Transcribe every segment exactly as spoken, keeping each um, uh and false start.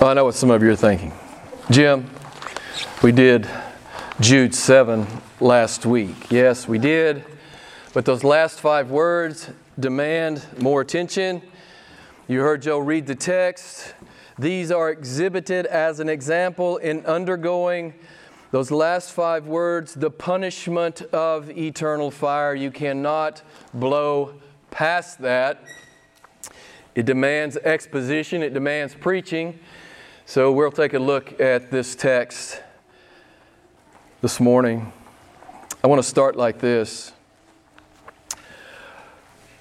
I know what some of you are thinking. Jim, we did Jude seven last week. Yes, we did. But those last five words demand more attention. You heard Joe read the text. These are exhibited as an example in undergoing, those last five words, the punishment of eternal fire. You cannot blow past that. It demands exposition. It demands preaching. So we'll take a look at this text this morning. I want to start like this.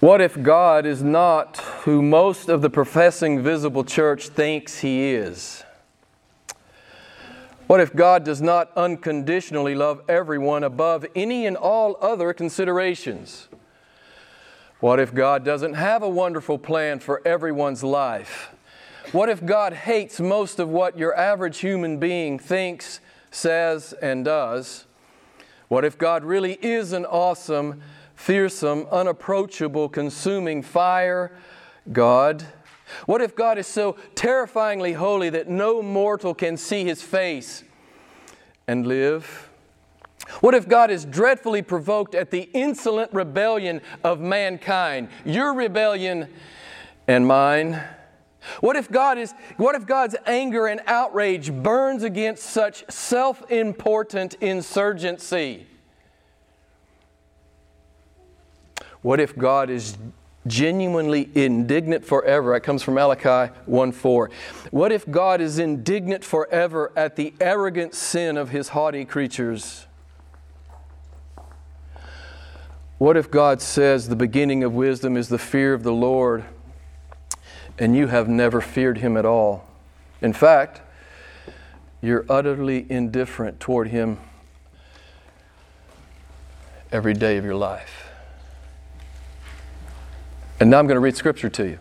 What if God is not who most of the professing visible church thinks He is? What if God does not unconditionally love everyone above any and all other considerations? What if God doesn't have a wonderful plan for everyone's life? What if God hates most of what your average human being thinks, says, and does? What if God really is an awesome, fearsome, unapproachable, consuming fire God? What if God is so terrifyingly holy that no mortal can see His face and live? What if God is dreadfully provoked at the insolent rebellion of mankind, your rebellion and mine? What if God is, what if God's anger and outrage burns against such self-important insurgency? What if God is genuinely indignant forever? It comes from Malachi one four. What if God is indignant forever at the arrogant sin of His haughty creatures? What if God says the beginning of wisdom is the fear of the Lord, and you have never feared Him at all? In fact, you're utterly indifferent toward Him every day of your life. And now I'm going to read Scripture to you.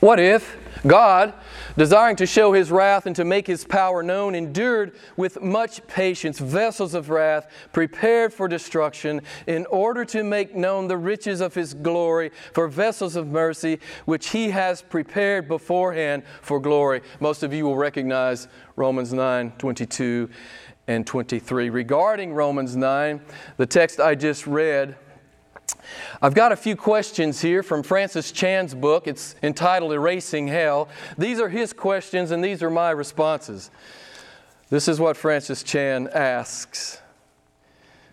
What if God, desiring to show His wrath and to make His power known, endured with much patience vessels of wrath prepared for destruction, in order to make known the riches of His glory for vessels of mercy, which He has prepared beforehand for glory? Most of you will recognize Romans nine twenty-two and twenty-three. Regarding Romans nine, the text I just read, I've got a few questions here from Francis Chan's book. It's entitled Erasing Hell. These are his questions and these are my responses. This is what Francis Chan asks.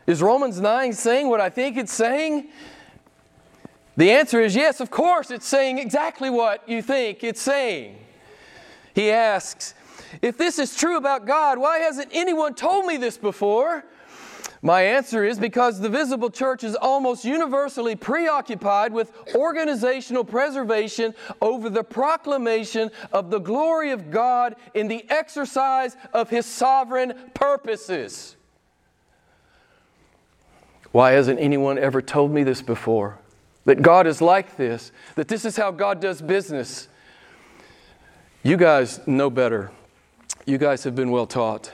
Is Romans nine saying what I think it's saying? The answer is yes, of course, it's saying exactly what you think it's saying. He asks, if this is true about God, why hasn't anyone told me this before? My answer is because the visible church is almost universally preoccupied with organizational preservation over the proclamation of the glory of God in the exercise of His sovereign purposes. Why hasn't anyone ever told me this before? That God is like this, that this is how God does business. You guys know better. You guys have been well taught.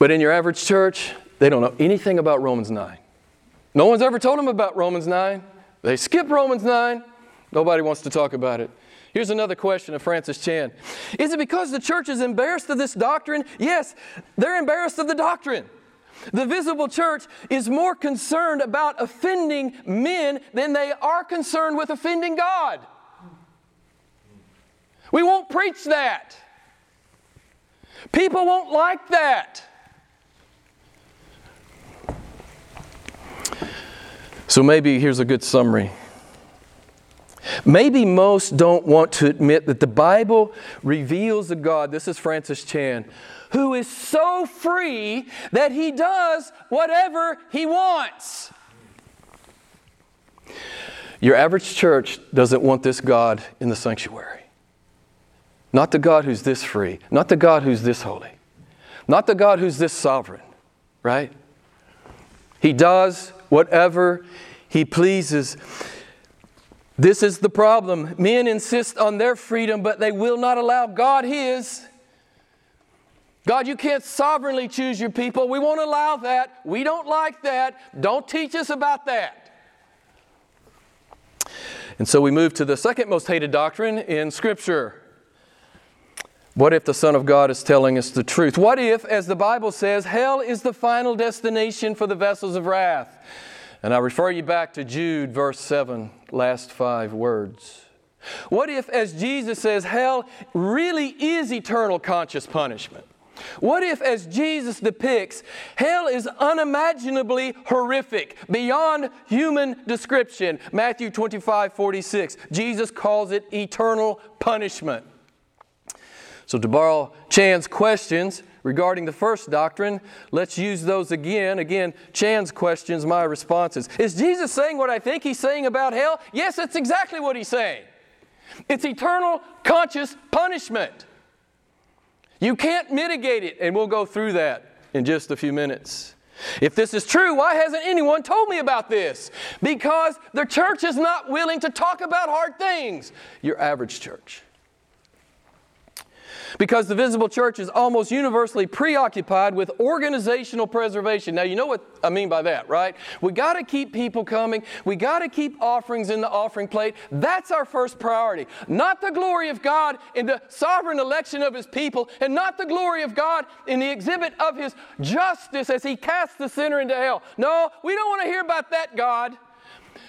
But in your average church, they don't know anything about Romans nine. No one's ever told them about Romans nine. They skip Romans nine. Nobody wants to talk about it. Here's another question of Francis Chan. Is it because the church is embarrassed of this doctrine? Yes, they're embarrassed of the doctrine. The visible church is more concerned about offending men than they are concerned with offending God. We won't preach that. People won't like that. So maybe here's a good summary. Maybe most don't want to admit that the Bible reveals a God, this is Francis Chan, who is so free that He does whatever He wants. Your average church doesn't want this God in the sanctuary. Not the God who's this free. Not the God who's this holy. Not the God who's this sovereign. Right? He does whatever He pleases. This is the problem. Men insist on their freedom, but they will not allow God His. God, you can't sovereignly choose your people. We won't allow that. We don't like that. Don't teach us about that. And so we move to the second most hated doctrine in Scripture. What if the Son of God is telling us the truth? What if, as the Bible says, hell is the final destination for the vessels of wrath? And I refer you back to Jude, verse seven, last five words. What if, as Jesus says, hell really is eternal conscious punishment? What if, as Jesus depicts, hell is unimaginably horrific, beyond human description? Matthew twenty-five forty-six, Jesus calls it eternal punishment. So to borrow Chan's questions regarding the first doctrine, let's use those again. Again, Chan's questions, my responses. Is Jesus saying what I think he's saying about hell? Yes, that's exactly what he's saying. It's eternal conscious punishment. You can't mitigate it, and we'll go through that in just a few minutes. If this is true, why hasn't anyone told me about this? Because the church is not willing to talk about hard things, your average church. Because the visible church is almost universally preoccupied with organizational preservation. Now, you know what I mean by that, right? We got to keep people coming. We got to keep offerings in the offering plate. That's our first priority. Not the glory of God in the sovereign election of His people, and not the glory of God in the exhibit of His justice as He casts the sinner into hell. No, we don't want to hear about that, God.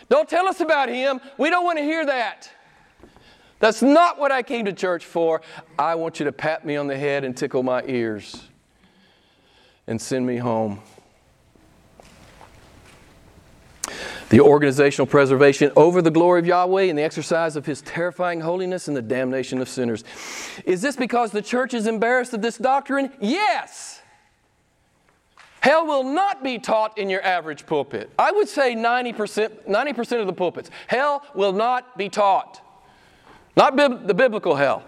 Don't tell us about Him. We don't want to hear that. That's not what I came to church for. I want you to pat me on the head and tickle my ears and send me home. The organizational preservation over the glory of Yahweh and the exercise of His terrifying holiness and the damnation of sinners. Is this because the church is embarrassed of this doctrine? Yes! Hell will not be taught in your average pulpit. I would say ninety percent, ninety percent of the pulpits. Hell will not be taught. Not bib- the biblical hell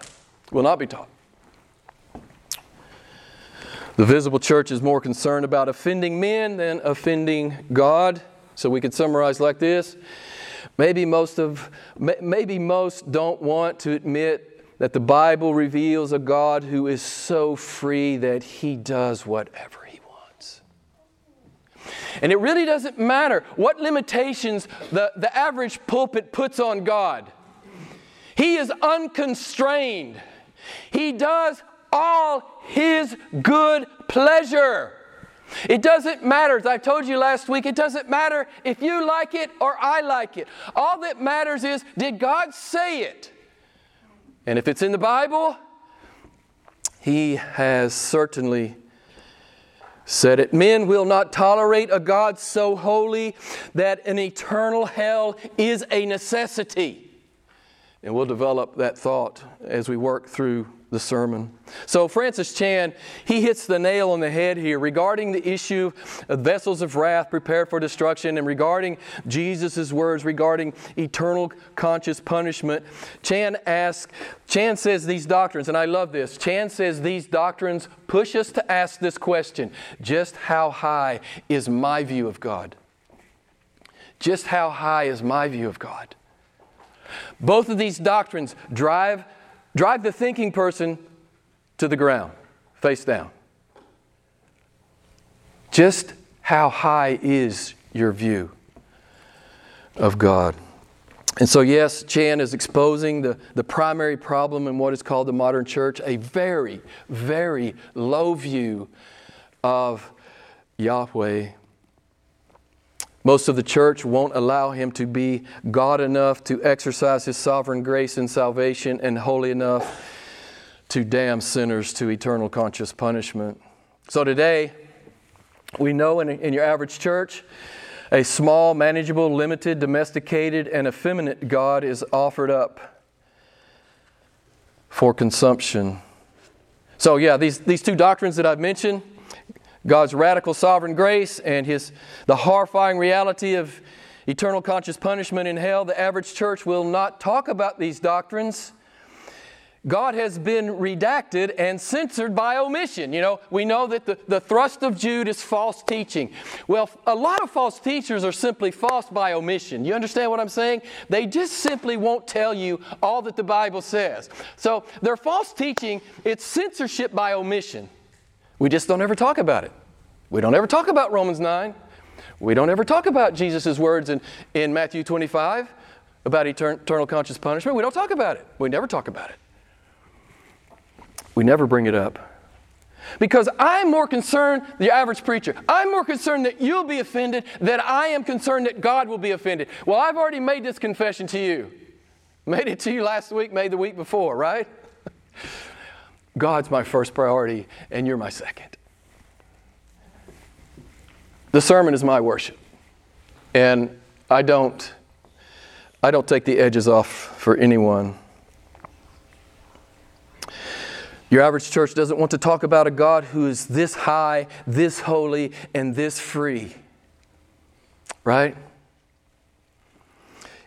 will not be taught. The visible church is more concerned about offending men than offending God. So we could summarize like this. Maybe most of, maybe most don't want to admit that the Bible reveals a God who is so free that He does whatever He wants. And it really doesn't matter what limitations the, the average pulpit puts on God. He is unconstrained. He does all His good pleasure. It doesn't matter, as I told you last week, it doesn't matter if you like it or I like it. All that matters is, did God say it? And if it's in the Bible, He has certainly said it. Men will not tolerate a God so holy that an eternal hell is a necessity. And we'll develop that thought as we work through the sermon. So Francis Chan, he hits the nail on the head here regarding the issue of vessels of wrath prepared for destruction and regarding Jesus' words regarding eternal conscious punishment. Chan asks, Chan says these doctrines, and I love this, Chan says these doctrines push us to ask this question, just how high is my view of God? Just how high is my view of God? Both of these doctrines drive, drive the thinking person to the ground, face down. Just how high is your view of God? And so, yes, Chan is exposing the, the primary problem in what is called the modern church, a very, very low view of Yahweh. Most of the church won't allow Him to be God enough to exercise His sovereign grace in salvation and holy enough to damn sinners to eternal conscious punishment. So today, we know in, in your average church, a small, manageable, limited, domesticated, and effeminate God is offered up for consumption. So yeah, these, these two doctrines that I've mentioned, God's radical sovereign grace and his the horrifying reality of eternal conscious punishment in hell, the average church will not talk about these doctrines. God has been redacted and censored by omission. You know, we know that the, the thrust of Jude is false teaching. Well, a lot of false teachers are simply false by omission. You understand what I'm saying? They just simply won't tell you all that the Bible says. So their false teaching, it's censorship by omission. We just don't ever talk about it. We don't ever talk about Romans nine. We don't ever talk about Jesus' words in, in Matthew twenty-five about etern- eternal conscious punishment. We don't talk about it. We never talk about it. we never bring it up. Because I'm more concerned, the average preacher, I'm more concerned that you'll be offended than I am concerned that God will be offended. Well, I've already made this confession to you. Made it to you last week, made the week before, right? God's my first priority, and you're my second. The sermon is my worship. And I don't, I don't take the edges off for anyone. Your average church doesn't want to talk about a God who is this high, this holy, and this free. Right?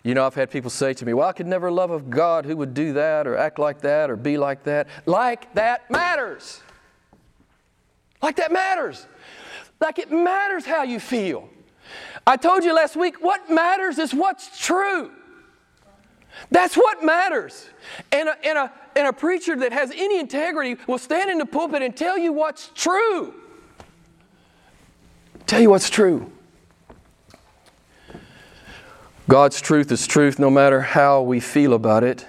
You know, I've had people say to me, well, I could never love a God who would do that or act like that or be like that. Like that matters. Like that matters. Like it matters how you feel. I told you last week, what matters is what's true. That's what matters. And a, and a, and a preacher that has any integrity will stand in the pulpit and tell you what's true. Tell you what's true. God's truth is truth no matter how we feel about it.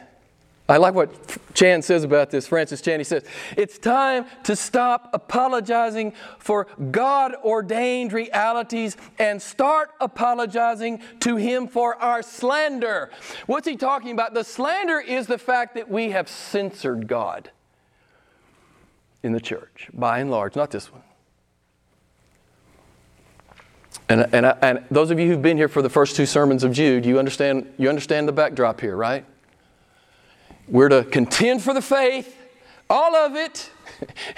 I like what Chan says about this, Francis Chan. He says, it's time to stop apologizing for God-ordained realities and start apologizing to Him for our slander. What's he talking about? The slander is the fact that we have censored God in the church, by and large, not this one. And, and, and those of you who've been here for the first two sermons of Jude, you understand, you understand the backdrop here, right? We're to contend for the faith, all of it,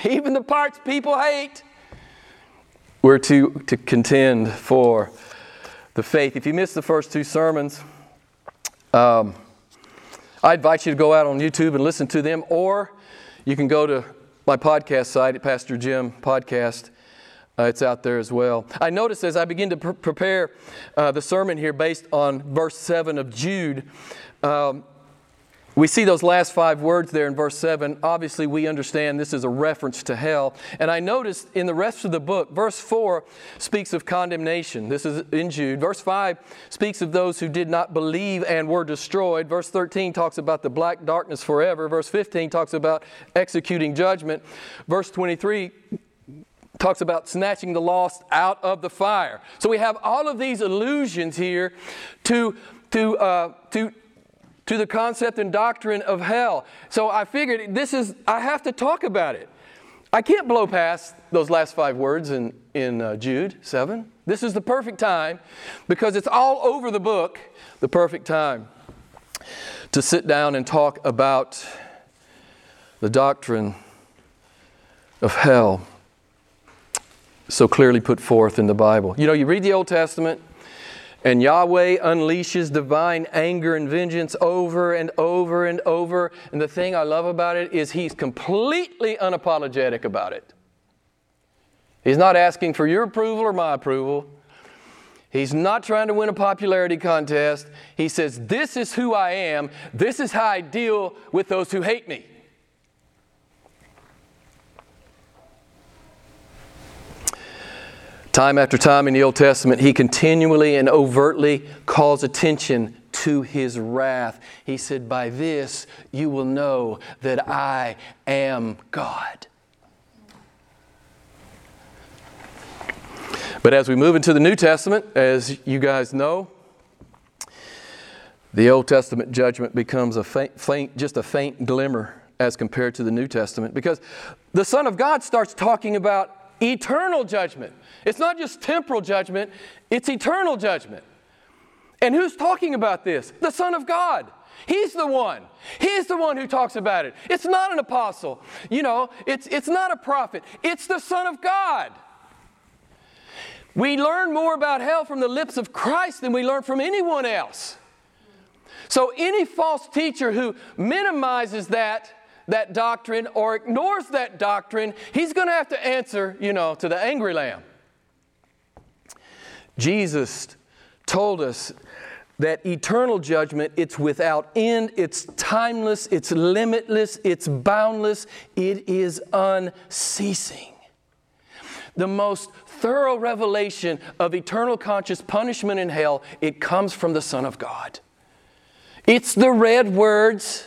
even the parts people hate. We're to, to contend for the faith. If you missed the first two sermons, um, I invite you to go out on YouTube and listen to them, or you can go to my podcast site at Pastor Jim Podcast. Uh, it's out there as well. I noticed as I begin to pr- prepare uh, the sermon here based on verse seven of Jude, um, we see those last five words there in verse seven. Obviously, we understand this is a reference to hell. And I noticed in the rest of the book, verse four speaks of condemnation. This is in Jude. Verse five speaks of those who did not believe and were destroyed. Verse thirteen talks about the black darkness forever. Verse fifteen talks about executing judgment. Verse twenty-three talks about snatching the lost out of the fire. So we have all of these allusions here to to uh, to. to the concept and doctrine of hell. So I figured this is, I have to talk about it. I can't blow past those last five words in, in uh, Jude seven. This is the perfect time, because it's all over the book, the perfect time to sit down and talk about the doctrine of hell so clearly put forth in the Bible. You know, you read the Old Testament, and Yahweh unleashes divine anger and vengeance over and over and over. And the thing I love about it is He's completely unapologetic about it. He's not asking for your approval or my approval. He's not trying to win a popularity contest. He says, this is who I am. This is how I deal with those who hate me. Time after time in the Old Testament, He continually and overtly calls attention to His wrath. He said, by this you will know that I am God. But as we move into the New Testament, as you guys know, the Old Testament judgment becomes a faint, faint, just a faint glimmer as compared to the New Testament, because the Son of God starts talking about eternal judgment. It's not just temporal judgment, it's eternal judgment. And who's talking about this? The Son of God. He's the one. He's the one who talks about it. It's not an apostle. You know, it's, it's not a prophet. It's the Son of God. We learn more about hell from the lips of Christ than we learn from anyone else. So any false teacher who minimizes that that doctrine or ignores that doctrine, he's going to have to answer, you know, to the angry lamb. Jesus told us that eternal judgment, it's without end, it's timeless, it's limitless, it's boundless, it is unceasing. The most thorough revelation of eternal conscious punishment in hell, it comes from the Son of God. It's the red words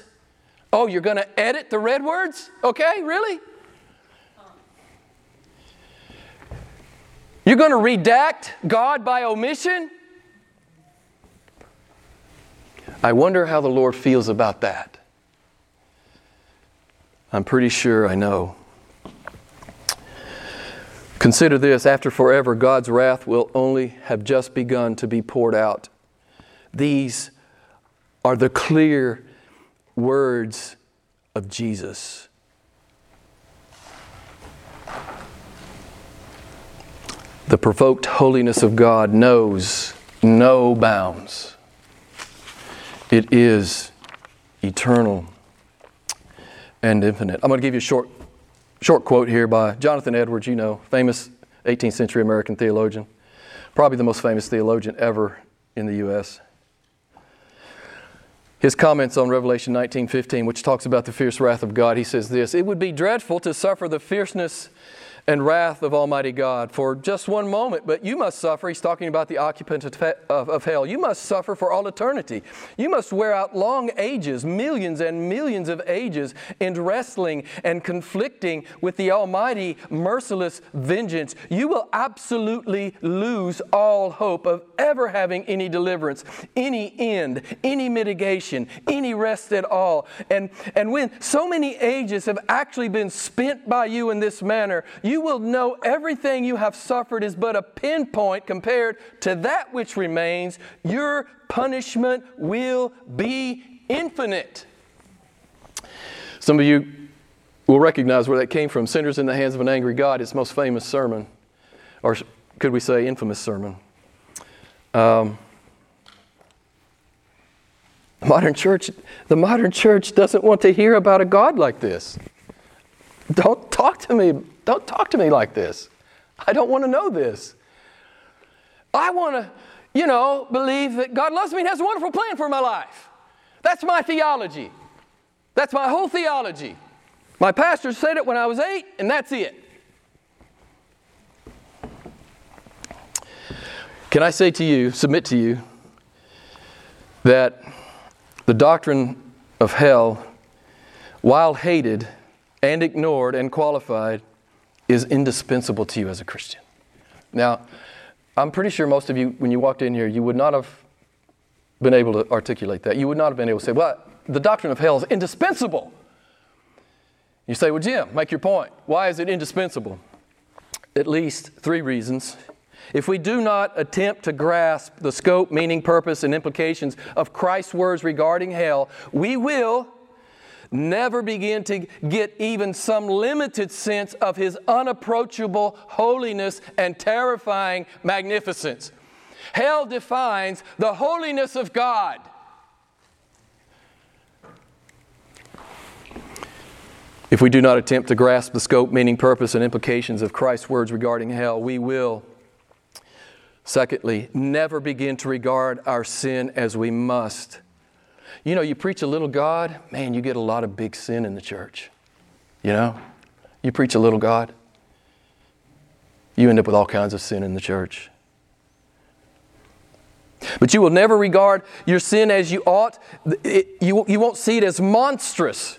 Oh, you're going to edit the red words? Okay, really? You're going to redact God by omission? I wonder how the Lord feels about that. I'm pretty sure I know. Consider this, after forever, God's wrath will only have just begun to be poured out. These are the clear words of Jesus. The provoked holiness of God knows no bounds. It is eternal and infinite. I'm going to give you a short, short quote here by Jonathan Edwards, you know, famous eighteenth century American theologian, probably the most famous theologian ever in the U S His comments on Revelation nineteen fifteen, which talks about the fierce wrath of God, he says this, "It would be dreadful to suffer the fierceness and wrath of Almighty God for just one moment, but you must suffer." He's talking about the occupant of hell. "You must suffer for all eternity. You must wear out long ages, millions and millions of ages, in wrestling and conflicting with the almighty merciless vengeance. You will absolutely lose all hope of ever having any deliverance, any end, any mitigation, any rest at all. And, and when so many ages have actually been spent by you in this manner, you You will know everything you have suffered is but a pinpoint compared to that which remains. Your punishment will be infinite." Some of you will recognize where that came from. Sinners in the Hands of an Angry God, his most famous sermon, or could we say infamous sermon. Um, the modern church, the modern church doesn't want to hear about a God like this. Don't talk to me. Don't talk to me like this. I don't want to know this. I want to, you know, believe that God loves me and has a wonderful plan for my life. That's my theology. That's my whole theology. My pastor said it when I was eight, and that's it. Can I say to you, submit to you, that the doctrine of hell, while hated and ignored and qualified, is indispensable to you as a Christian. Now, I'm pretty sure most of you, when you walked in here, you would not have been able to articulate that. You would not have been able to say, well, the doctrine of hell is indispensable. You say, well, Jim, make your point. Why is it indispensable? At least three reasons. If we do not attempt to grasp the scope, meaning, purpose, and implications of Christ's words regarding hell, we will never begin to get even some limited sense of His unapproachable holiness and terrifying magnificence. Hell defines the holiness of God. If we do not attempt to grasp the scope, meaning, purpose, and implications of Christ's words regarding hell, we will, secondly, never begin to regard our sin as we must. You know, you preach a little God, man, you get a lot of big sin in the church. You know, you preach a little God, you end up with all kinds of sin in the church. But you will never regard your sin as you ought. It, you, you won't see it as monstrous.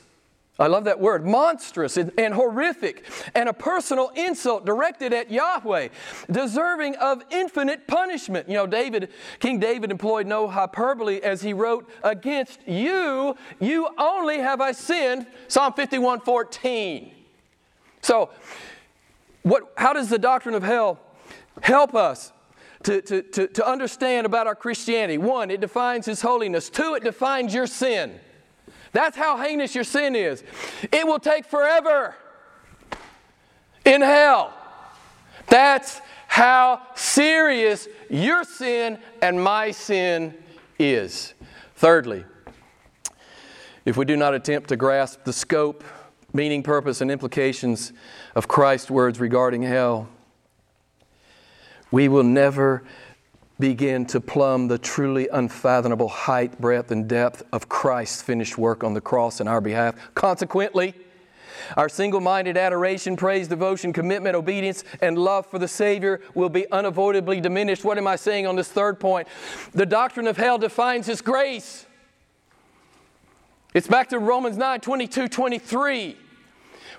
I love that word, monstrous and horrific, and a personal insult directed at Yahweh, deserving of infinite punishment. You know, David, King David employed no hyperbole as he wrote, "Against you, you only have I sinned," Psalm fifty-one fourteen. So, what? How does the doctrine of hell help us to, to, to, to understand about our Christianity? One, it defines His holiness. Two, it defines your sin. That's how heinous your sin is. It will take forever in hell. That's how serious your sin and my sin is. Thirdly, if we do not attempt to grasp the scope, meaning, purpose, and implications of Christ's words regarding hell, we will never begin to plumb the truly unfathomable height, breadth, and depth of Christ's finished work on the cross in our behalf. Consequently, our single-minded adoration, praise, devotion, commitment, obedience, and love for the Savior will be unavoidably diminished. What am I saying on this third point? The doctrine of hell defines His grace. It's back to Romans nine, twenty-two, twenty-three.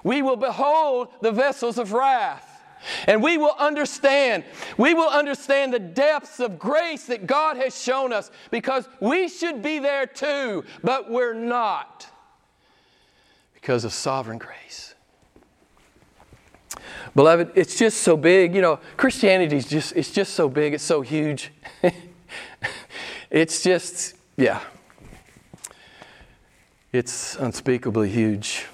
We will behold the vessels of wrath. And we will understand, we will understand the depths of grace that God has shown us, because we should be there too, but we're not, because of sovereign grace. Beloved, it's just so big. You know, Christianity's just, it's just so big, it's so huge. It's just, yeah. It's unspeakably huge.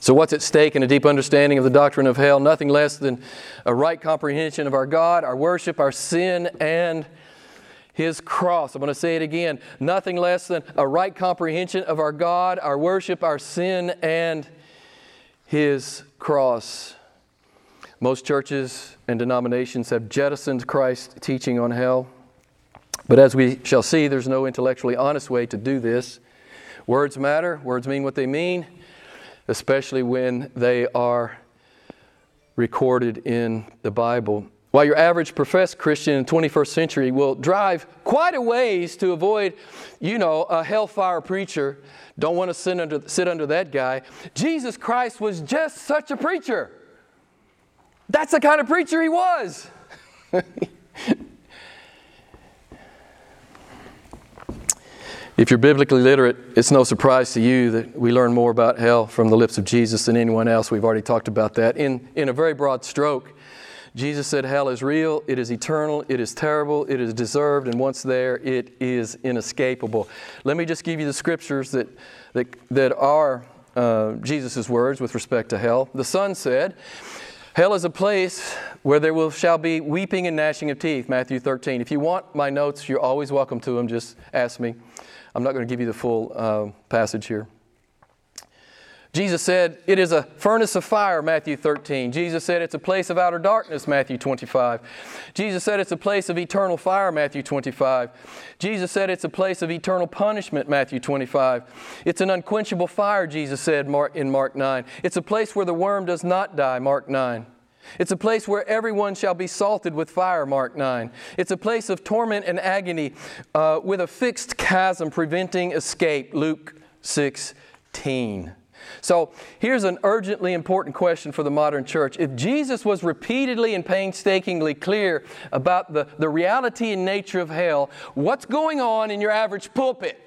So what's at stake in a deep understanding of the doctrine of hell? Nothing less than a right comprehension of our God, our worship, our sin, and His cross. I'm going to say it again. Nothing less than a right comprehension of our God, our worship, our sin, and His cross. Most churches and denominations have jettisoned Christ's teaching on hell. But as we shall see, there's no intellectually honest way to do this. Words matter. Words mean what they mean, especially when they are recorded in the Bible. While your average professed Christian in the twenty-first century will drive quite a ways to avoid, you know, a hellfire preacher, don't want to sit under, sit under that guy, Jesus Christ was just such a preacher. That's the kind of preacher He was. If you're biblically literate, it's no surprise to you that we learn more about hell from the lips of Jesus than anyone else. We've already talked about that. In, in a very broad stroke, Jesus said hell is real, it is eternal, it is terrible, it is deserved, and once there, it is inescapable. Let me just give you the scriptures that, that, that are uh, Jesus' words with respect to hell. The Son said, hell is a place where there will shall be weeping and gnashing of teeth, Matthew thirteen. If you want my notes, you're always welcome to them. Just ask me. I'm not going to give you the full uh, passage here. Jesus said, it is a furnace of fire, Matthew thirteen. Jesus said, it's a place of outer darkness, Matthew twenty-five. Jesus said, it's a place of eternal fire, Matthew twenty-five. Jesus said, it's a place of eternal punishment, Matthew twenty-five. It's an unquenchable fire, Jesus said in Mark nine. It's a place where the worm does not die, Mark nine. It's a place where everyone shall be salted with fire, Mark nine. It's a place of torment and agony uh, with a fixed chasm preventing escape, Luke sixteen. So here's an urgently important question for the modern church. If Jesus was repeatedly and painstakingly clear about the, the reality and nature of hell, what's going on in your average pulpit?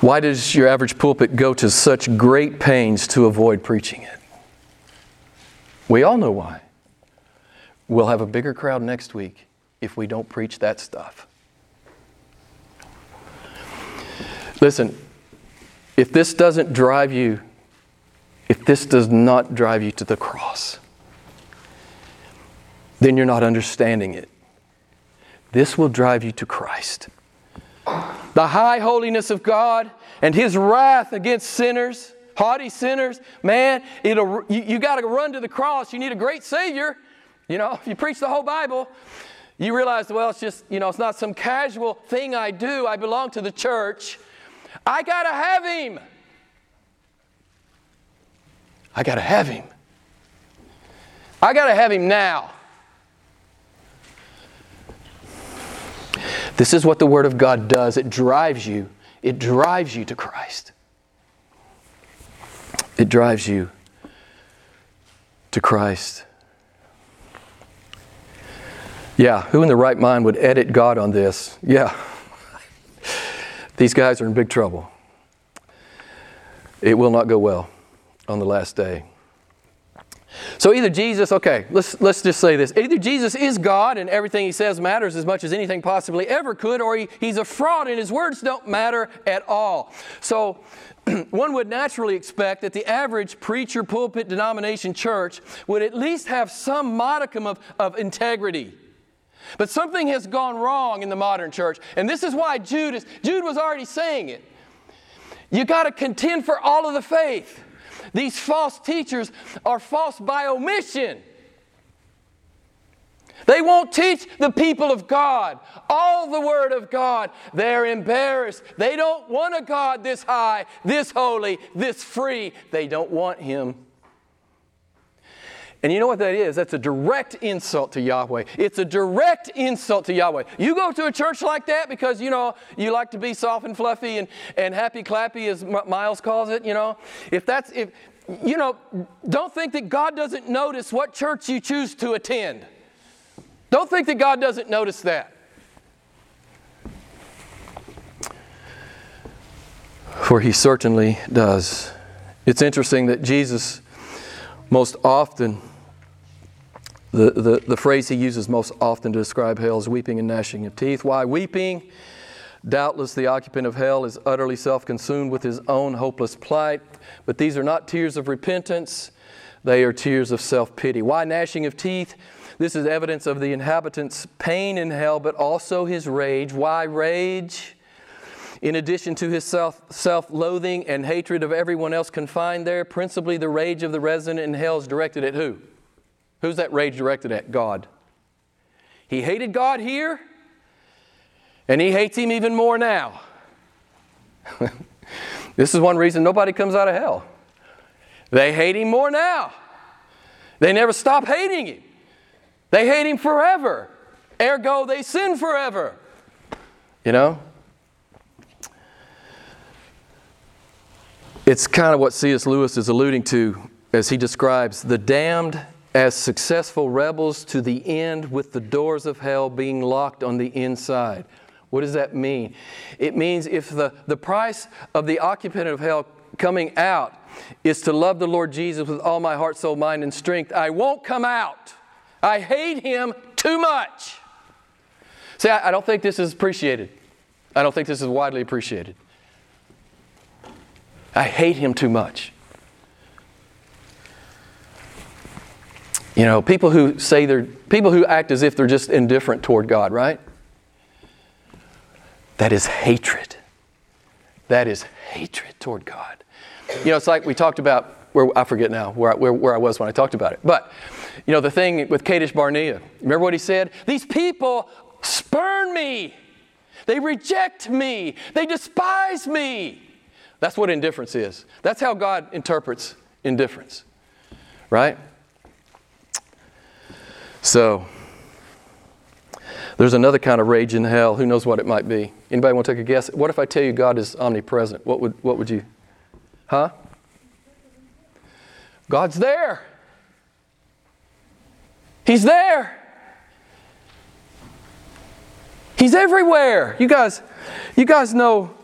Why does your average pulpit go to such great pains to avoid preaching it? We all know why. We'll have a bigger crowd next week if we don't preach that stuff. Listen, if this doesn't drive you, if this does not drive you to the cross, then you're not understanding it. This will drive you to Christ. The high holiness of God and His wrath against sinners, haughty sinners. Man, it'll, you, you got to run to the cross. You need a great Savior. You know, if you preach the whole Bible, you realize, well, it's just, you know, it's not some casual thing I do. I belong to the church. I got to have Him. I got to have Him. I got to have Him now. This is what the Word of God does. It drives you. It drives you to Christ. It drives you to Christ. Yeah, who in their right mind would edit God on this? Yeah. These guys are in big trouble. It will not go well on the last day. So either Jesus, okay, let's let's just say this. Either Jesus is God and everything He says matters as much as anything possibly ever could, or he, He's a fraud and His words don't matter at all. So one would naturally expect that the average preacher, pulpit, denomination, church would at least have some modicum of, of integrity. But something has gone wrong in the modern church, and this is why Jude, is, Jude was already saying it. You got to contend for all of the faith. These false teachers are false by omission. They won't teach the people of God all the Word of God. They're embarrassed. They don't want a God this high, this holy, this free. They don't want Him. And you know what that is? That's a direct insult to Yahweh. It's a direct insult to Yahweh. You go to a church like that because, you know, you like to be soft and fluffy and, and happy-clappy, as M- Miles calls it, you know. If that's, if you know, don't think that God doesn't notice what church you choose to attend. Don't think that God doesn't notice that. For he certainly does. It's interesting that Jesus, most often, the, the, the phrase he uses most often to describe hell is weeping and gnashing of teeth. Why weeping? Doubtless the occupant of hell is utterly self-consumed with his own hopeless plight. But these are not tears of repentance. They are tears of self-pity. Why gnashing of teeth? This is evidence of the inhabitant's pain in hell, but also his rage. Why rage? In addition to his self, self-loathing and hatred of everyone else confined there, principally the rage of the resident in hell is directed at who? Who's that rage directed at? God. He hated God here, and he hates him even more now. This is one reason nobody comes out of hell. They hate him more now. They never stop hating him. They hate him forever. Ergo, they sin forever. You know? It's kind of what C S Lewis is alluding to as he describes the damned as successful rebels to the end, with the doors of hell being locked on the inside. What does that mean? It means if the, the price of the occupant of hell coming out is to love the Lord Jesus with all my heart, soul, mind, and strength, I won't come out. I hate him too much. See, I, I don't think this is appreciated. I don't think this is widely appreciated. I hate him too much. You know, people who say they're, people who act as if they're just indifferent toward God, right? That is hatred. That is hatred toward God. You know, it's like we talked about, where I forget now where I, where, where I was when I talked about it. But, you know, the thing with Kadesh Barnea, remember what he said? These people spurn me. They reject me. They despise me. That's what indifference is. That's how God interprets indifference, right? So, there's another kind of rage in hell. Who knows what it might be? Anybody want to take a guess? What if I tell you God is omnipresent? What would what would you? Huh? God's there. He's there. He's everywhere. You guys, you guys know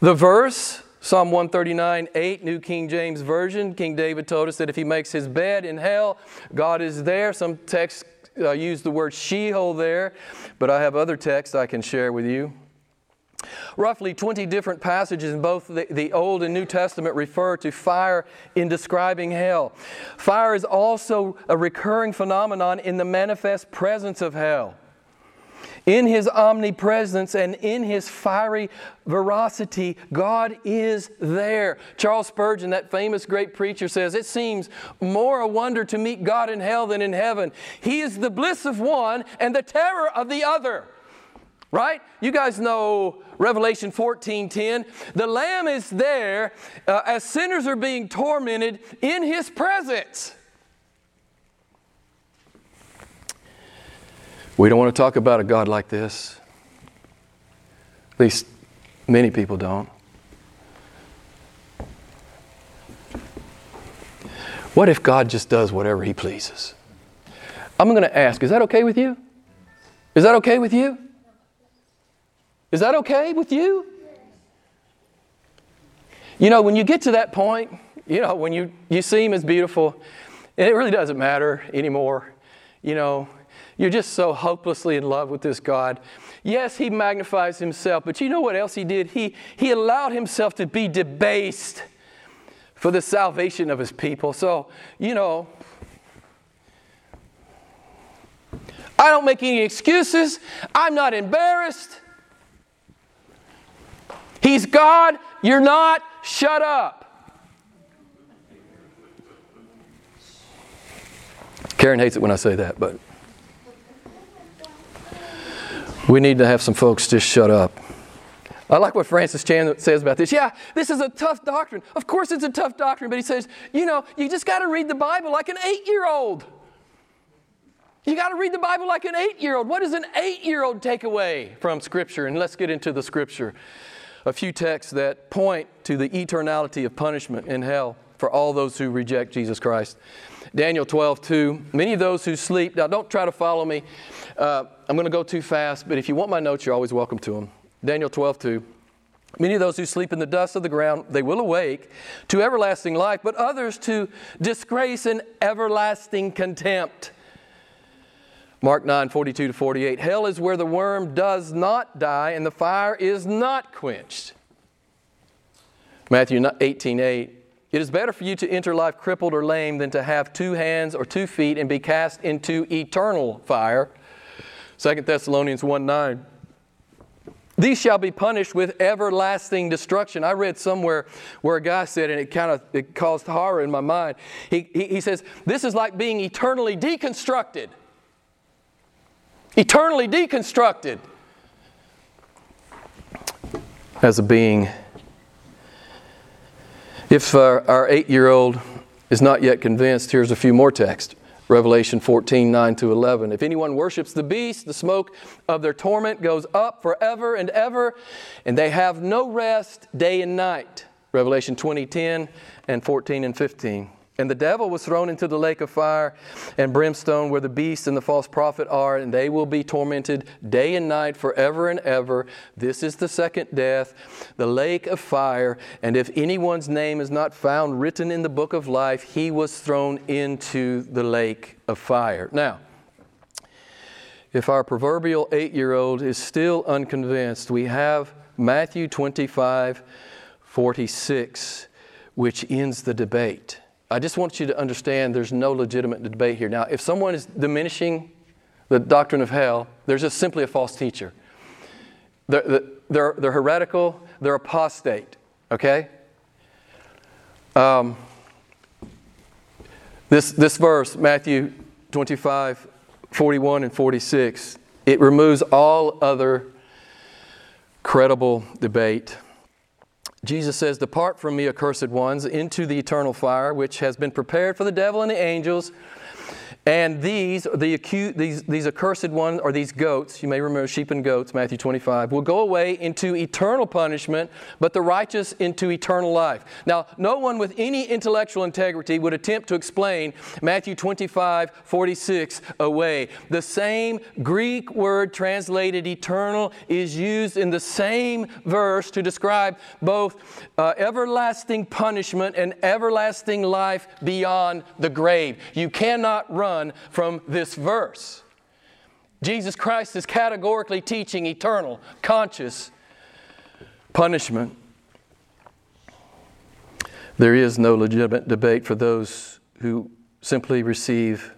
the verse. Psalm one thirty-nine, eight, New King James Version. King David told us that if he makes his bed in hell, God is there. Some texts uh, use the word Sheol there, but I have other texts I can share with you. Roughly twenty different passages in both the, the Old and New Testament refer to fire in describing hell. Fire is also a recurring phenomenon in the manifest presence of hell. In his omnipresence and in his fiery veracity, God is there. Charles Spurgeon, that famous great preacher, says, "It seems more a wonder to meet God in hell than in heaven. He is the bliss of one and the terror of the other." Right? You guys know Revelation fourteen ten. The Lamb is there uh, as sinners are being tormented in his presence. We don't want to talk about a God like this. At least many people don't. What if God just does whatever he pleases? I'm going to ask, is that okay with you? Is that okay with you? Is that okay with you? You know, when you get to that point, you know, when you, you seem as beautiful, and it really doesn't matter anymore, you know, you're just so hopelessly in love with this God. Yes, he magnifies himself, but you know what else he did? He, he allowed himself to be debased for the salvation of his people. So, you know, I don't make any excuses. I'm not embarrassed. He's God. You're not. Shut up. Karen hates it when I say that, but we need to have some folks just shut up. I like what Francis Chan says about this. Yeah, this is a tough doctrine. Of course it's a tough doctrine, but he says, you know, you just got to read the Bible like an eight-year-old. You got to read the Bible like an eight-year-old. What does an eight-year-old take away from Scripture? And let's get into the Scripture. A few texts that point to the eternality of punishment in hell for all those who reject Jesus Christ. Daniel twelve two, many of those who sleep. Now, don't try to follow me. Uh, I'm going to go too fast, but if you want my notes, you're always welcome to them. Daniel twelve two, many of those who sleep in the dust of the ground, they will awake to everlasting life, but others to disgrace and everlasting contempt. Mark nine forty-two to forty-eight, hell is where the worm does not die and the fire is not quenched. Matthew eighteen eight, it is better for you to enter life crippled or lame than to have two hands or two feet and be cast into eternal fire. Second Thessalonians one nine, these shall be punished with everlasting destruction. I read somewhere where a guy said, and it kind of it caused horror in my mind. He, he, he says, this is like being eternally deconstructed. Eternally deconstructed as a being. If uh, our eight-year-old is not yet convinced, here's a few more texts. Revelation fourteen nine to eleven. If anyone worships the beast, the smoke of their torment goes up forever and ever, and they have no rest day and night. Revelation twenty ten and fourteen and fifteen. And the devil was thrown into the lake of fire and brimstone where the beast and the false prophet are, and they will be tormented day and night forever and ever. This is the second death, the lake of fire. And if anyone's name is not found written in the book of life, he was thrown into the lake of fire. Now, if our proverbial eight-year-old is still unconvinced, we have Matthew twenty-five forty-six, which ends the debate. I just want you to understand there's no legitimate debate here. Now, if someone is diminishing the doctrine of hell, they're just simply a false teacher. They're, they're, they're heretical. They're apostate. Okay? Um, this, this verse, Matthew twenty-five forty-one and forty-six, it removes all other credible debate. Jesus says, depart from me, accursed ones, into the eternal fire, which has been prepared for the devil and the angels. And these, the acu- these, these accursed ones, or these goats, you may remember sheep and goats, Matthew twenty-five, will go away into eternal punishment, but the righteous into eternal life. Now, no one with any intellectual integrity would attempt to explain Matthew twenty-five forty-six away. The same Greek word translated eternal is used in the same verse to describe both uh, everlasting punishment and everlasting life beyond the grave. You cannot run from this verse. Jesus Christ is categorically teaching eternal, conscious punishment. There is no legitimate debate for those who simply receive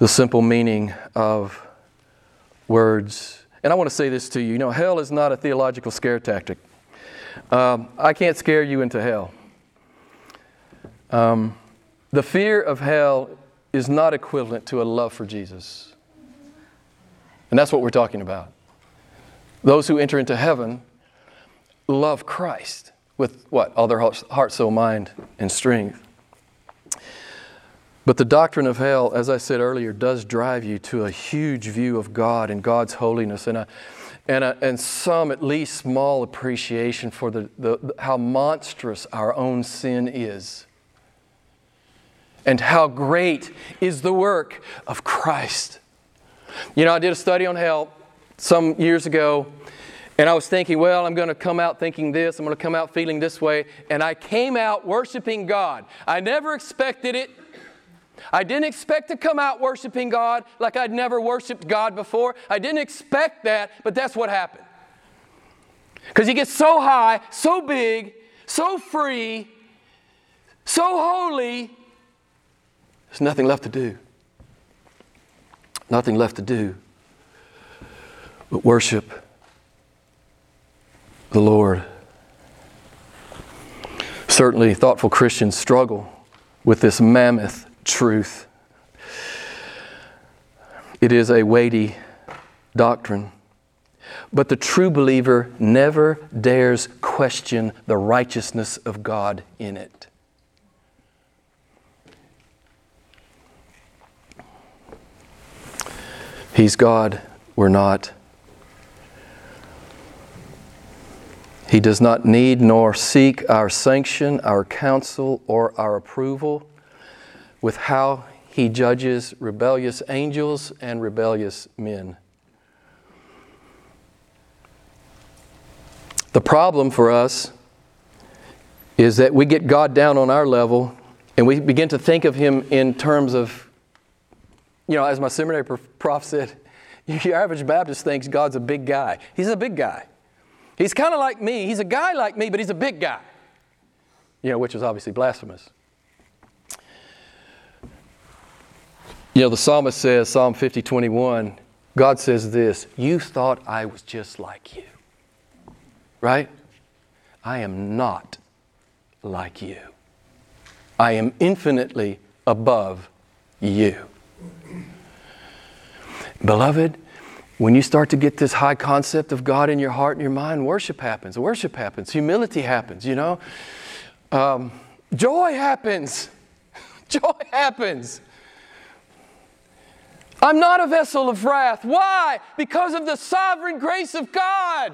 the simple meaning of words. And I want to say this to you. You know, hell is not a theological scare tactic. Um, I can't scare you into hell. Um, the fear of hell is not equivalent to a love for Jesus. And that's what we're talking about. Those who enter into heaven love Christ with what? All their heart, soul, mind, and strength. But the doctrine of hell, as I said earlier, does drive you to a huge view of God and God's holiness and a, and a, and some at least small appreciation for the, the how monstrous our own sin is. And how great is the work of Christ. You know, I did a study on hell some years ago, and I was thinking, well, I'm going to come out thinking this, I'm going to come out feeling this way, and I came out worshiping God. I never expected it. I didn't expect to come out worshiping God like I'd never worshiped God before. I didn't expect that, but that's what happened. Because you get so high, so big, so free, so holy, there's nothing left to do. Nothing left to do but worship the Lord. Certainly, thoughtful Christians struggle with this mammoth truth. It is a weighty doctrine. But the true believer never dares question the righteousness of God in it. He's God, we're not. He does not need nor seek our sanction, our counsel, or our approval with how He judges rebellious angels and rebellious men. The problem for us is that we get God down on our level and we begin to think of Him in terms of, you know, as my seminary prof said, your average Baptist thinks God's a big guy. He's a big guy. He's kind of like me. He's a guy like me, but he's a big guy. You know, which is obviously blasphemous. You know, the psalmist says, Psalm fifty, twenty-one, God says this, you thought I was just like you. Right? I am not like you. I am infinitely above you. Beloved, when you start to get this high concept of God in your heart and your mind, worship happens. Worship happens. Humility happens, you know. Um, joy happens. Joy happens. I'm not a vessel of wrath. Why? Because of the sovereign grace of God.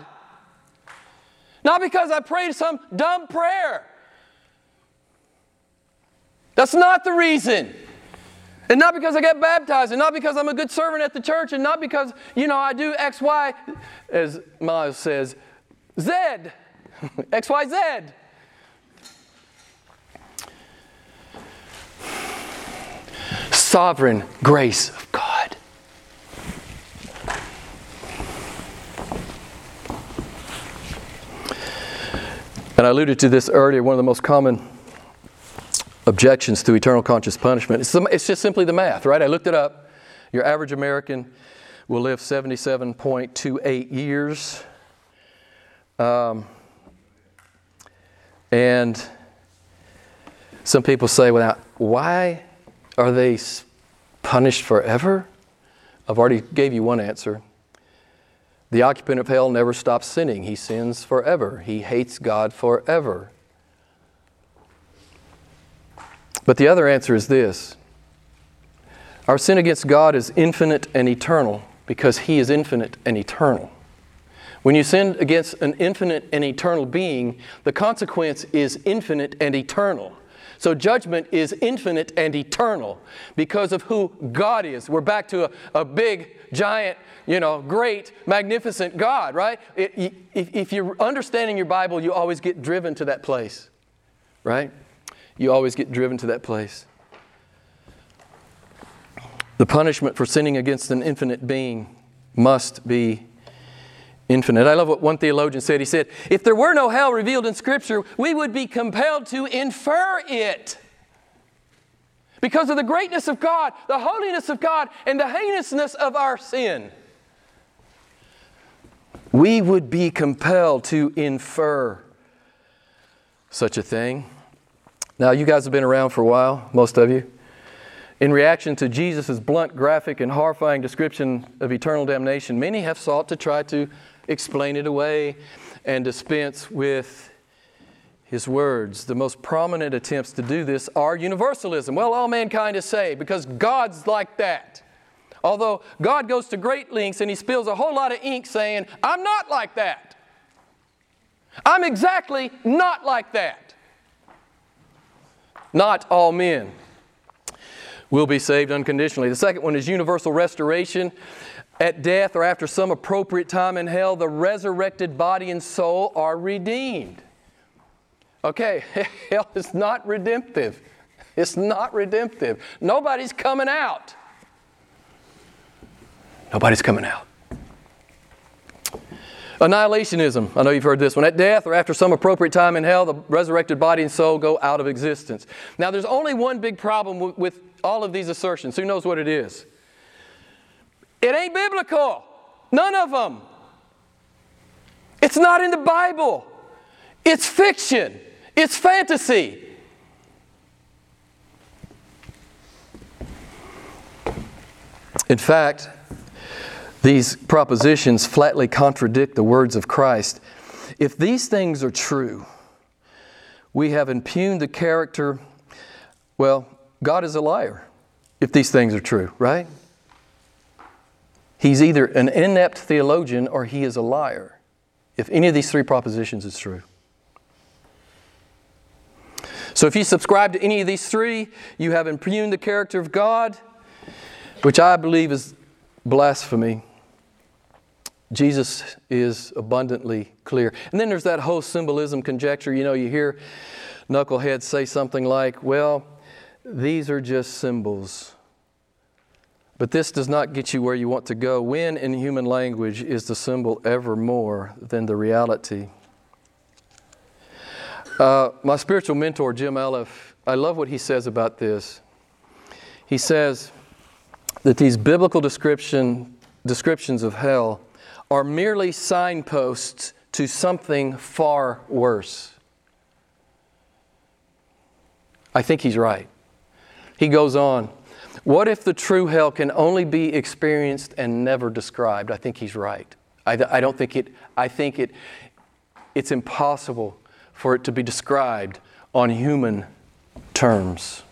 Not because I prayed some dumb prayer. That's not the reason. And not because I got baptized, and not because I'm a good servant at the church, and not because, you know, I do X, Y, as Miles says, Z, X, Y, Z. Sovereign grace of God. And I alluded to this earlier, one of the most common objections to eternal conscious punishment. It's, the, it's just simply the math, right? I looked it up. Your average American will live seventy-seven point two eight years. Um, and some people say, well, why are they punished forever? I've already gave you one answer. The occupant of hell never stops sinning. He sins forever. He hates God forever. But the other answer is this. Our sin against God is infinite and eternal because He is infinite and eternal. When you sin against an infinite and eternal being, the consequence is infinite and eternal. So judgment is infinite and eternal because of who God is. We're back to a, a big, giant, you know, great, magnificent God, right? It, if, if you're understanding your Bible, you always get driven to that place, right? You always get driven to that place. The punishment for sinning against an infinite being must be infinite. I love what one theologian said. He said, if there were no hell revealed in Scripture, we would be compelled to infer it. Because of the greatness of God, the holiness of God, and the heinousness of our sin. We would be compelled to infer such a thing. Now, you guys have been around for a while, most of you. In reaction to Jesus' blunt, graphic, and horrifying description of eternal damnation, many have sought to try to explain it away and dispense with His words. The most prominent attempts to do this are universalism. Well, all mankind is saved because God's like that. Although God goes to great lengths and He spills a whole lot of ink saying, I'm not like that. I'm exactly not like that. Not all men will be saved unconditionally. The second one is universal restoration. At death or after some appropriate time in hell, the resurrected body and soul are redeemed. Okay, hell is not redemptive. It's not redemptive. Nobody's coming out. Nobody's coming out. Annihilationism. I know you've heard this one. At death or after some appropriate time in hell, the resurrected body and soul go out of existence. Now, there's only one big problem w- with all of these assertions. Who knows what it is? It ain't biblical. None of them. It's not in the Bible. It's fiction. It's fantasy. In fact, These propositions flatly contradict the words of Christ. If these things are true, we have impugned the character. Well, God is a liar if these things are true, right? He's either an inept theologian or he is a liar if any of these three propositions is true. So if you subscribe to any of these three, you have impugned the character of God, which I believe is blasphemy. Jesus is abundantly clear. And then there's that whole symbolism conjecture. You know, you hear knuckleheads say something like, well, these are just symbols. But this does not get you where you want to go. When in human language is the symbol ever more than the reality? Uh, my spiritual mentor, Jim Aleph, I love what he says about this. He says that these biblical description, descriptions of hell are merely signposts to something far worse. I think he's right. He goes on, what if the true hell can only be experienced and never described? I think he's right. I, I don't think it, I think it, it's impossible for it to be described on human terms.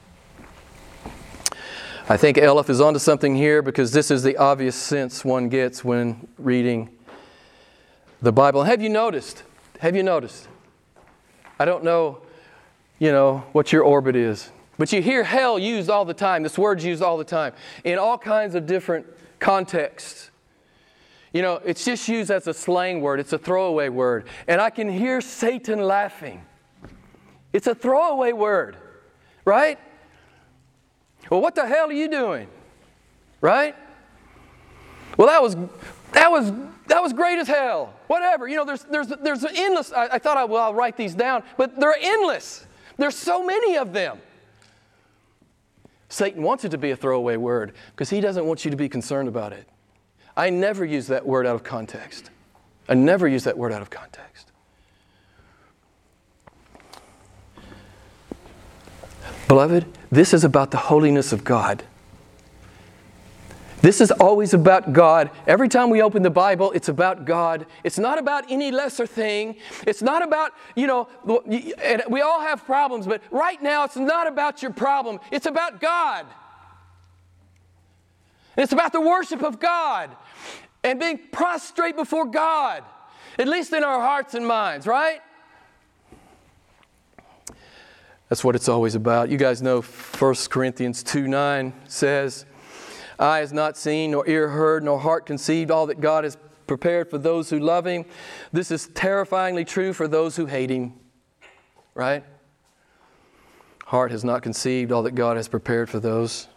I think Aleph is onto something here, because this is the obvious sense one gets when reading the Bible. Have you noticed? Have you noticed? I don't know, you know, what your orbit is, but you hear hell used all the time. This word's used all the time in all kinds of different contexts. You know, it's just used as a slang word. It's a throwaway word. And I can hear Satan laughing. It's a throwaway word, right? Well, what the hell are you doing? Right? Well, that was that was that was great as hell. Whatever. You know, there's there's there's an endless. I, I thought I well, I'll write these down, but they're endless. There's so many of them. Satan wants it to be a throwaway word because he doesn't want you to be concerned about it. I never use that word out of context. I never use that word out of context. Beloved, this is about the holiness of God. This is always about God. Every time we open the Bible, it's about God. It's not about any lesser thing. It's not about, you know, we all have problems, but right now it's not about your problem. It's about God. And it's about the worship of God and being prostrate before God, at least in our hearts and minds, right? That's what it's always about. You guys know First Corinthians two nine says, eye has not seen, nor ear heard, nor heart conceived all that God has prepared for those who love Him. This is terrifyingly true for those who hate Him, right? Heart has not conceived all that God has prepared for those.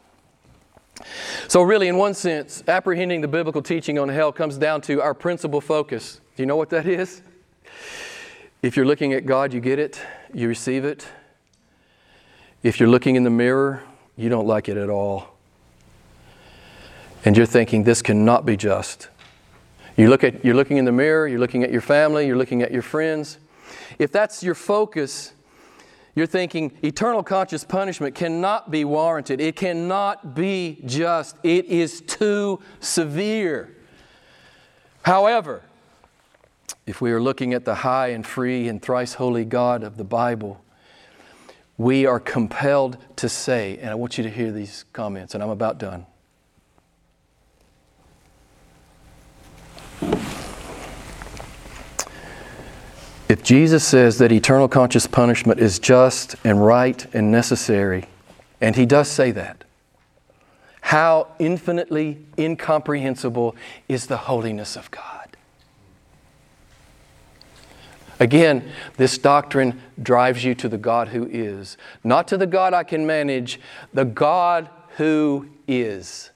So really, in one sense, apprehending the biblical teaching on hell comes down to our principal focus. Do you know what that is? If you're looking at God, you get it. You receive it. If you're looking in the mirror, you don't like it at all. And you're thinking, this cannot be just. You look at, you're looking in the mirror, you're looking at your family, you're looking at your friends. If that's your focus, you're thinking eternal conscious punishment cannot be warranted. It cannot be just. It is too severe. However, if we are looking at the high and free and thrice holy God of the Bible, we are compelled to say, and I want you to hear these comments, and I'm about done. If Jesus says that eternal conscious punishment is just and right and necessary, and He does say that, how infinitely incomprehensible is the holiness of God? Again, this doctrine drives you to the God who is, not to the God I can manage, the God who is.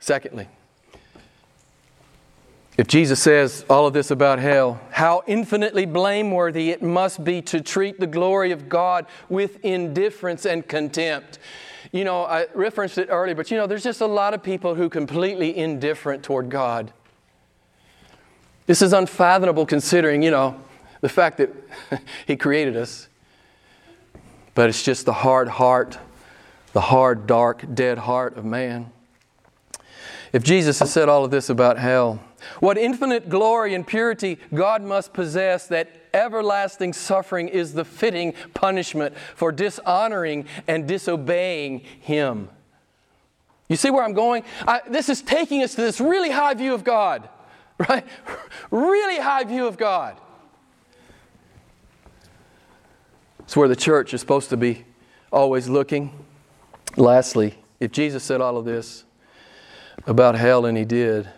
Secondly, if Jesus says all of this about hell, how infinitely blameworthy it must be to treat the glory of God with indifference and contempt. You know, I referenced it earlier, but you know, there's just a lot of people who are completely indifferent toward God. This is unfathomable considering, you know, the fact that He created us. But it's just the hard heart, the hard, dark, dead heart of man. If Jesus has said all of this about hell, what infinite glory and purity God must possess that everlasting suffering is the fitting punishment for dishonoring and disobeying Him. You see where I'm going? I, this is taking us to this really high view of God, right? Really high view of God. It's where the church is supposed to be always looking. Lastly, if Jesus said all of this about hell, and He did,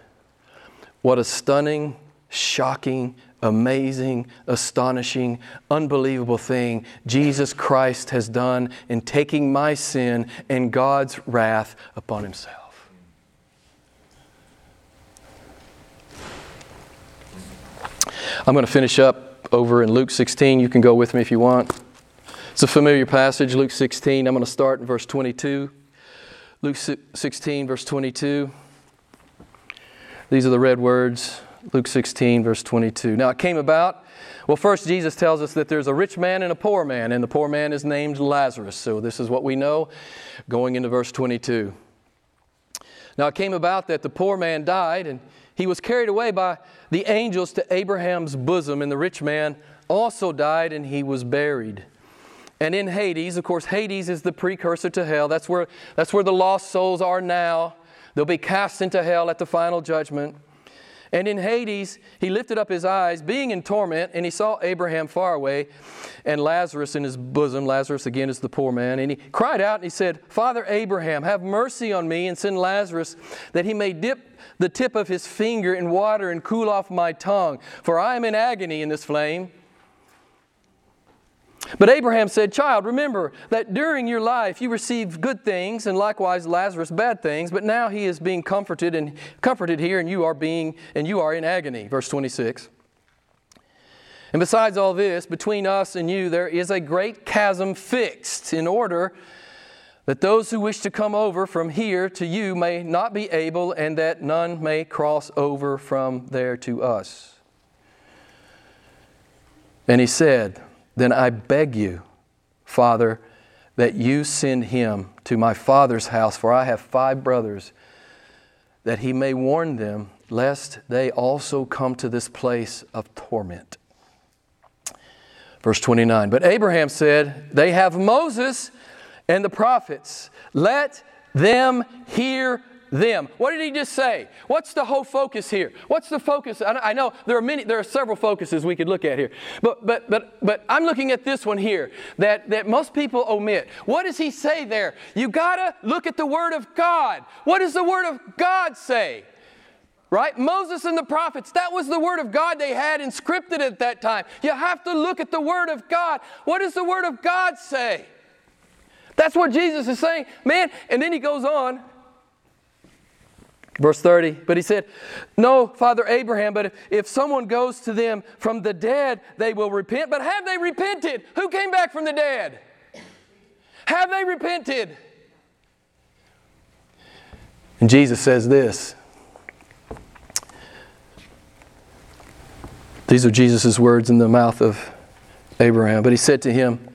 what a stunning, shocking, amazing, astonishing, unbelievable thing Jesus Christ has done in taking my sin and God's wrath upon Himself. I'm going to finish up over in Luke sixteen. You can go with me if you want. It's a familiar passage, Luke sixteen. I'm going to start in verse twenty-two. Luke sixteen, verse twenty-two. These are the red words. Luke sixteen, verse twenty-two. Now it came about, well, first Jesus tells us that there's a rich man and a poor man, and the poor man is named Lazarus. So this is what we know going into verse twenty-two. Now it came about that the poor man died, and he was carried away by the angels to Abraham's bosom, and the rich man also died, and he was buried. And in Hades, of course, Hades is the precursor to hell. That's where, that's where the lost souls are now. They'll be cast into hell at the final judgment. And in Hades, he lifted up his eyes, being in torment, and he saw Abraham far away and Lazarus in his bosom. Lazarus, again, is the poor man. And he cried out and he said, "Father Abraham, have mercy on me and send Lazarus that he may dip the tip of his finger in water and cool off my tongue, for I am in agony in this flame." But Abraham said, "Child, remember that during your life you received good things, and likewise Lazarus bad things, but now he is being comforted and comforted here, and you are being and you are in agony." Verse twenty-six. "And besides all this, between us and you there is a great chasm fixed, in order that those who wish to come over from here to you may not be able, and that none may cross over from there to us." And he said, "Then I beg you, Father, that you send him to my father's house, for I have five brothers, that he may warn them, lest they also come to this place of torment." Verse twenty-nine, "But Abraham said, they have Moses and the prophets. Let them hear them." What did he just say? What's the whole focus here? What's the focus? I know there are many, there are several focuses we could look at here, but but but but I'm looking at this one here that that most people omit. What does he say there? You gotta look at the Word of God. What does the Word of God say? Right? Moses and the prophets, that was the Word of God they had and scripted at that time. You have to look at the Word of God. What does the Word of God say? That's what Jesus is saying, man. And then he goes on. Verse thirty, "But he said, no, Father Abraham, but if, if someone goes to them from the dead, they will repent. But have they repented?" Who came back from the dead? Have they repented? And Jesus says this. These are Jesus' words in the mouth of Abraham. "But he said to him,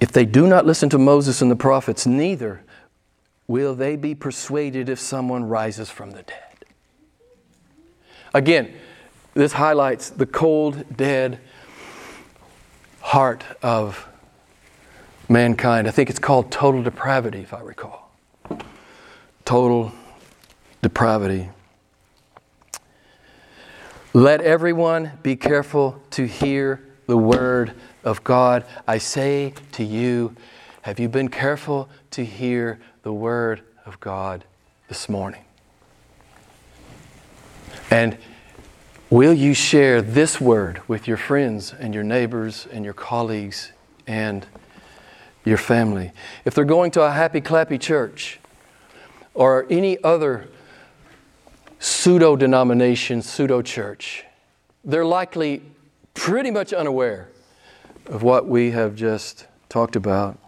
if they do not listen to Moses and the prophets, neither will they be persuaded if someone rises from the dead." Again, this highlights the cold, dead heart of mankind. I think it's called total depravity, if I recall. Total depravity. "Let everyone be careful to hear the word of God. I say to you, have you been careful to hear the Word of God this morning? And will you share this Word with your friends and your neighbors and your colleagues and your family?" If they're going to a happy clappy church or any other pseudo-denomination, pseudo-church, they're likely pretty much unaware of what we have just talked about.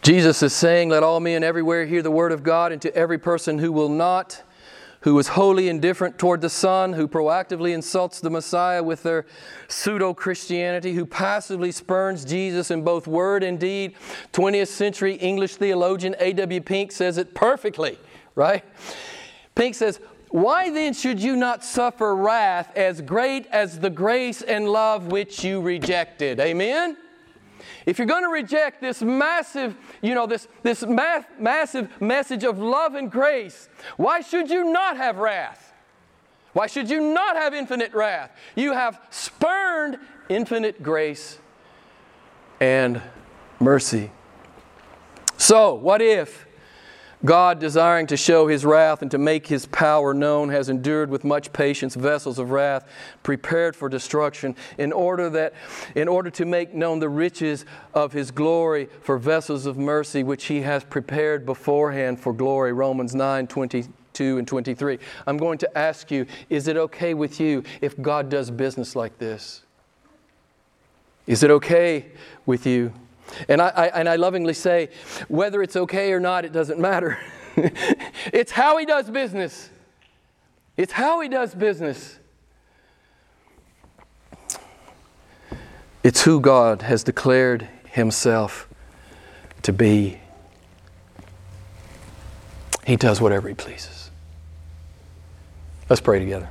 Jesus is saying, let all men everywhere hear the word of God, and to every person who will not, who was wholly indifferent toward the Son, who proactively insults the Messiah with their pseudo-Christianity, who passively spurns Jesus in both word and deed. twentieth century English theologian A W Pink says it perfectly, right? Pink says, "Why then should you not suffer wrath as great as the grace and love which you rejected?" Amen? If you're going to reject this massive, you know, this, this ma- massive message of love and grace, why should you not have wrath? Why should you not have infinite wrath? You have spurned infinite grace and mercy. So, what if God, desiring to show His wrath and to make His power known, has endured with much patience vessels of wrath prepared for destruction, in order that, in order to make known the riches of His glory for vessels of mercy which He has prepared beforehand for glory? Romans nine, twenty-two and twenty-three. I'm going to ask you, is it okay with you if God does business like this? Is it okay with you? And I, I and I lovingly say, whether it's okay or not, it doesn't matter. It's how He does business. It's how He does business. It's who God has declared Himself to be. He does whatever He pleases. Let's pray together.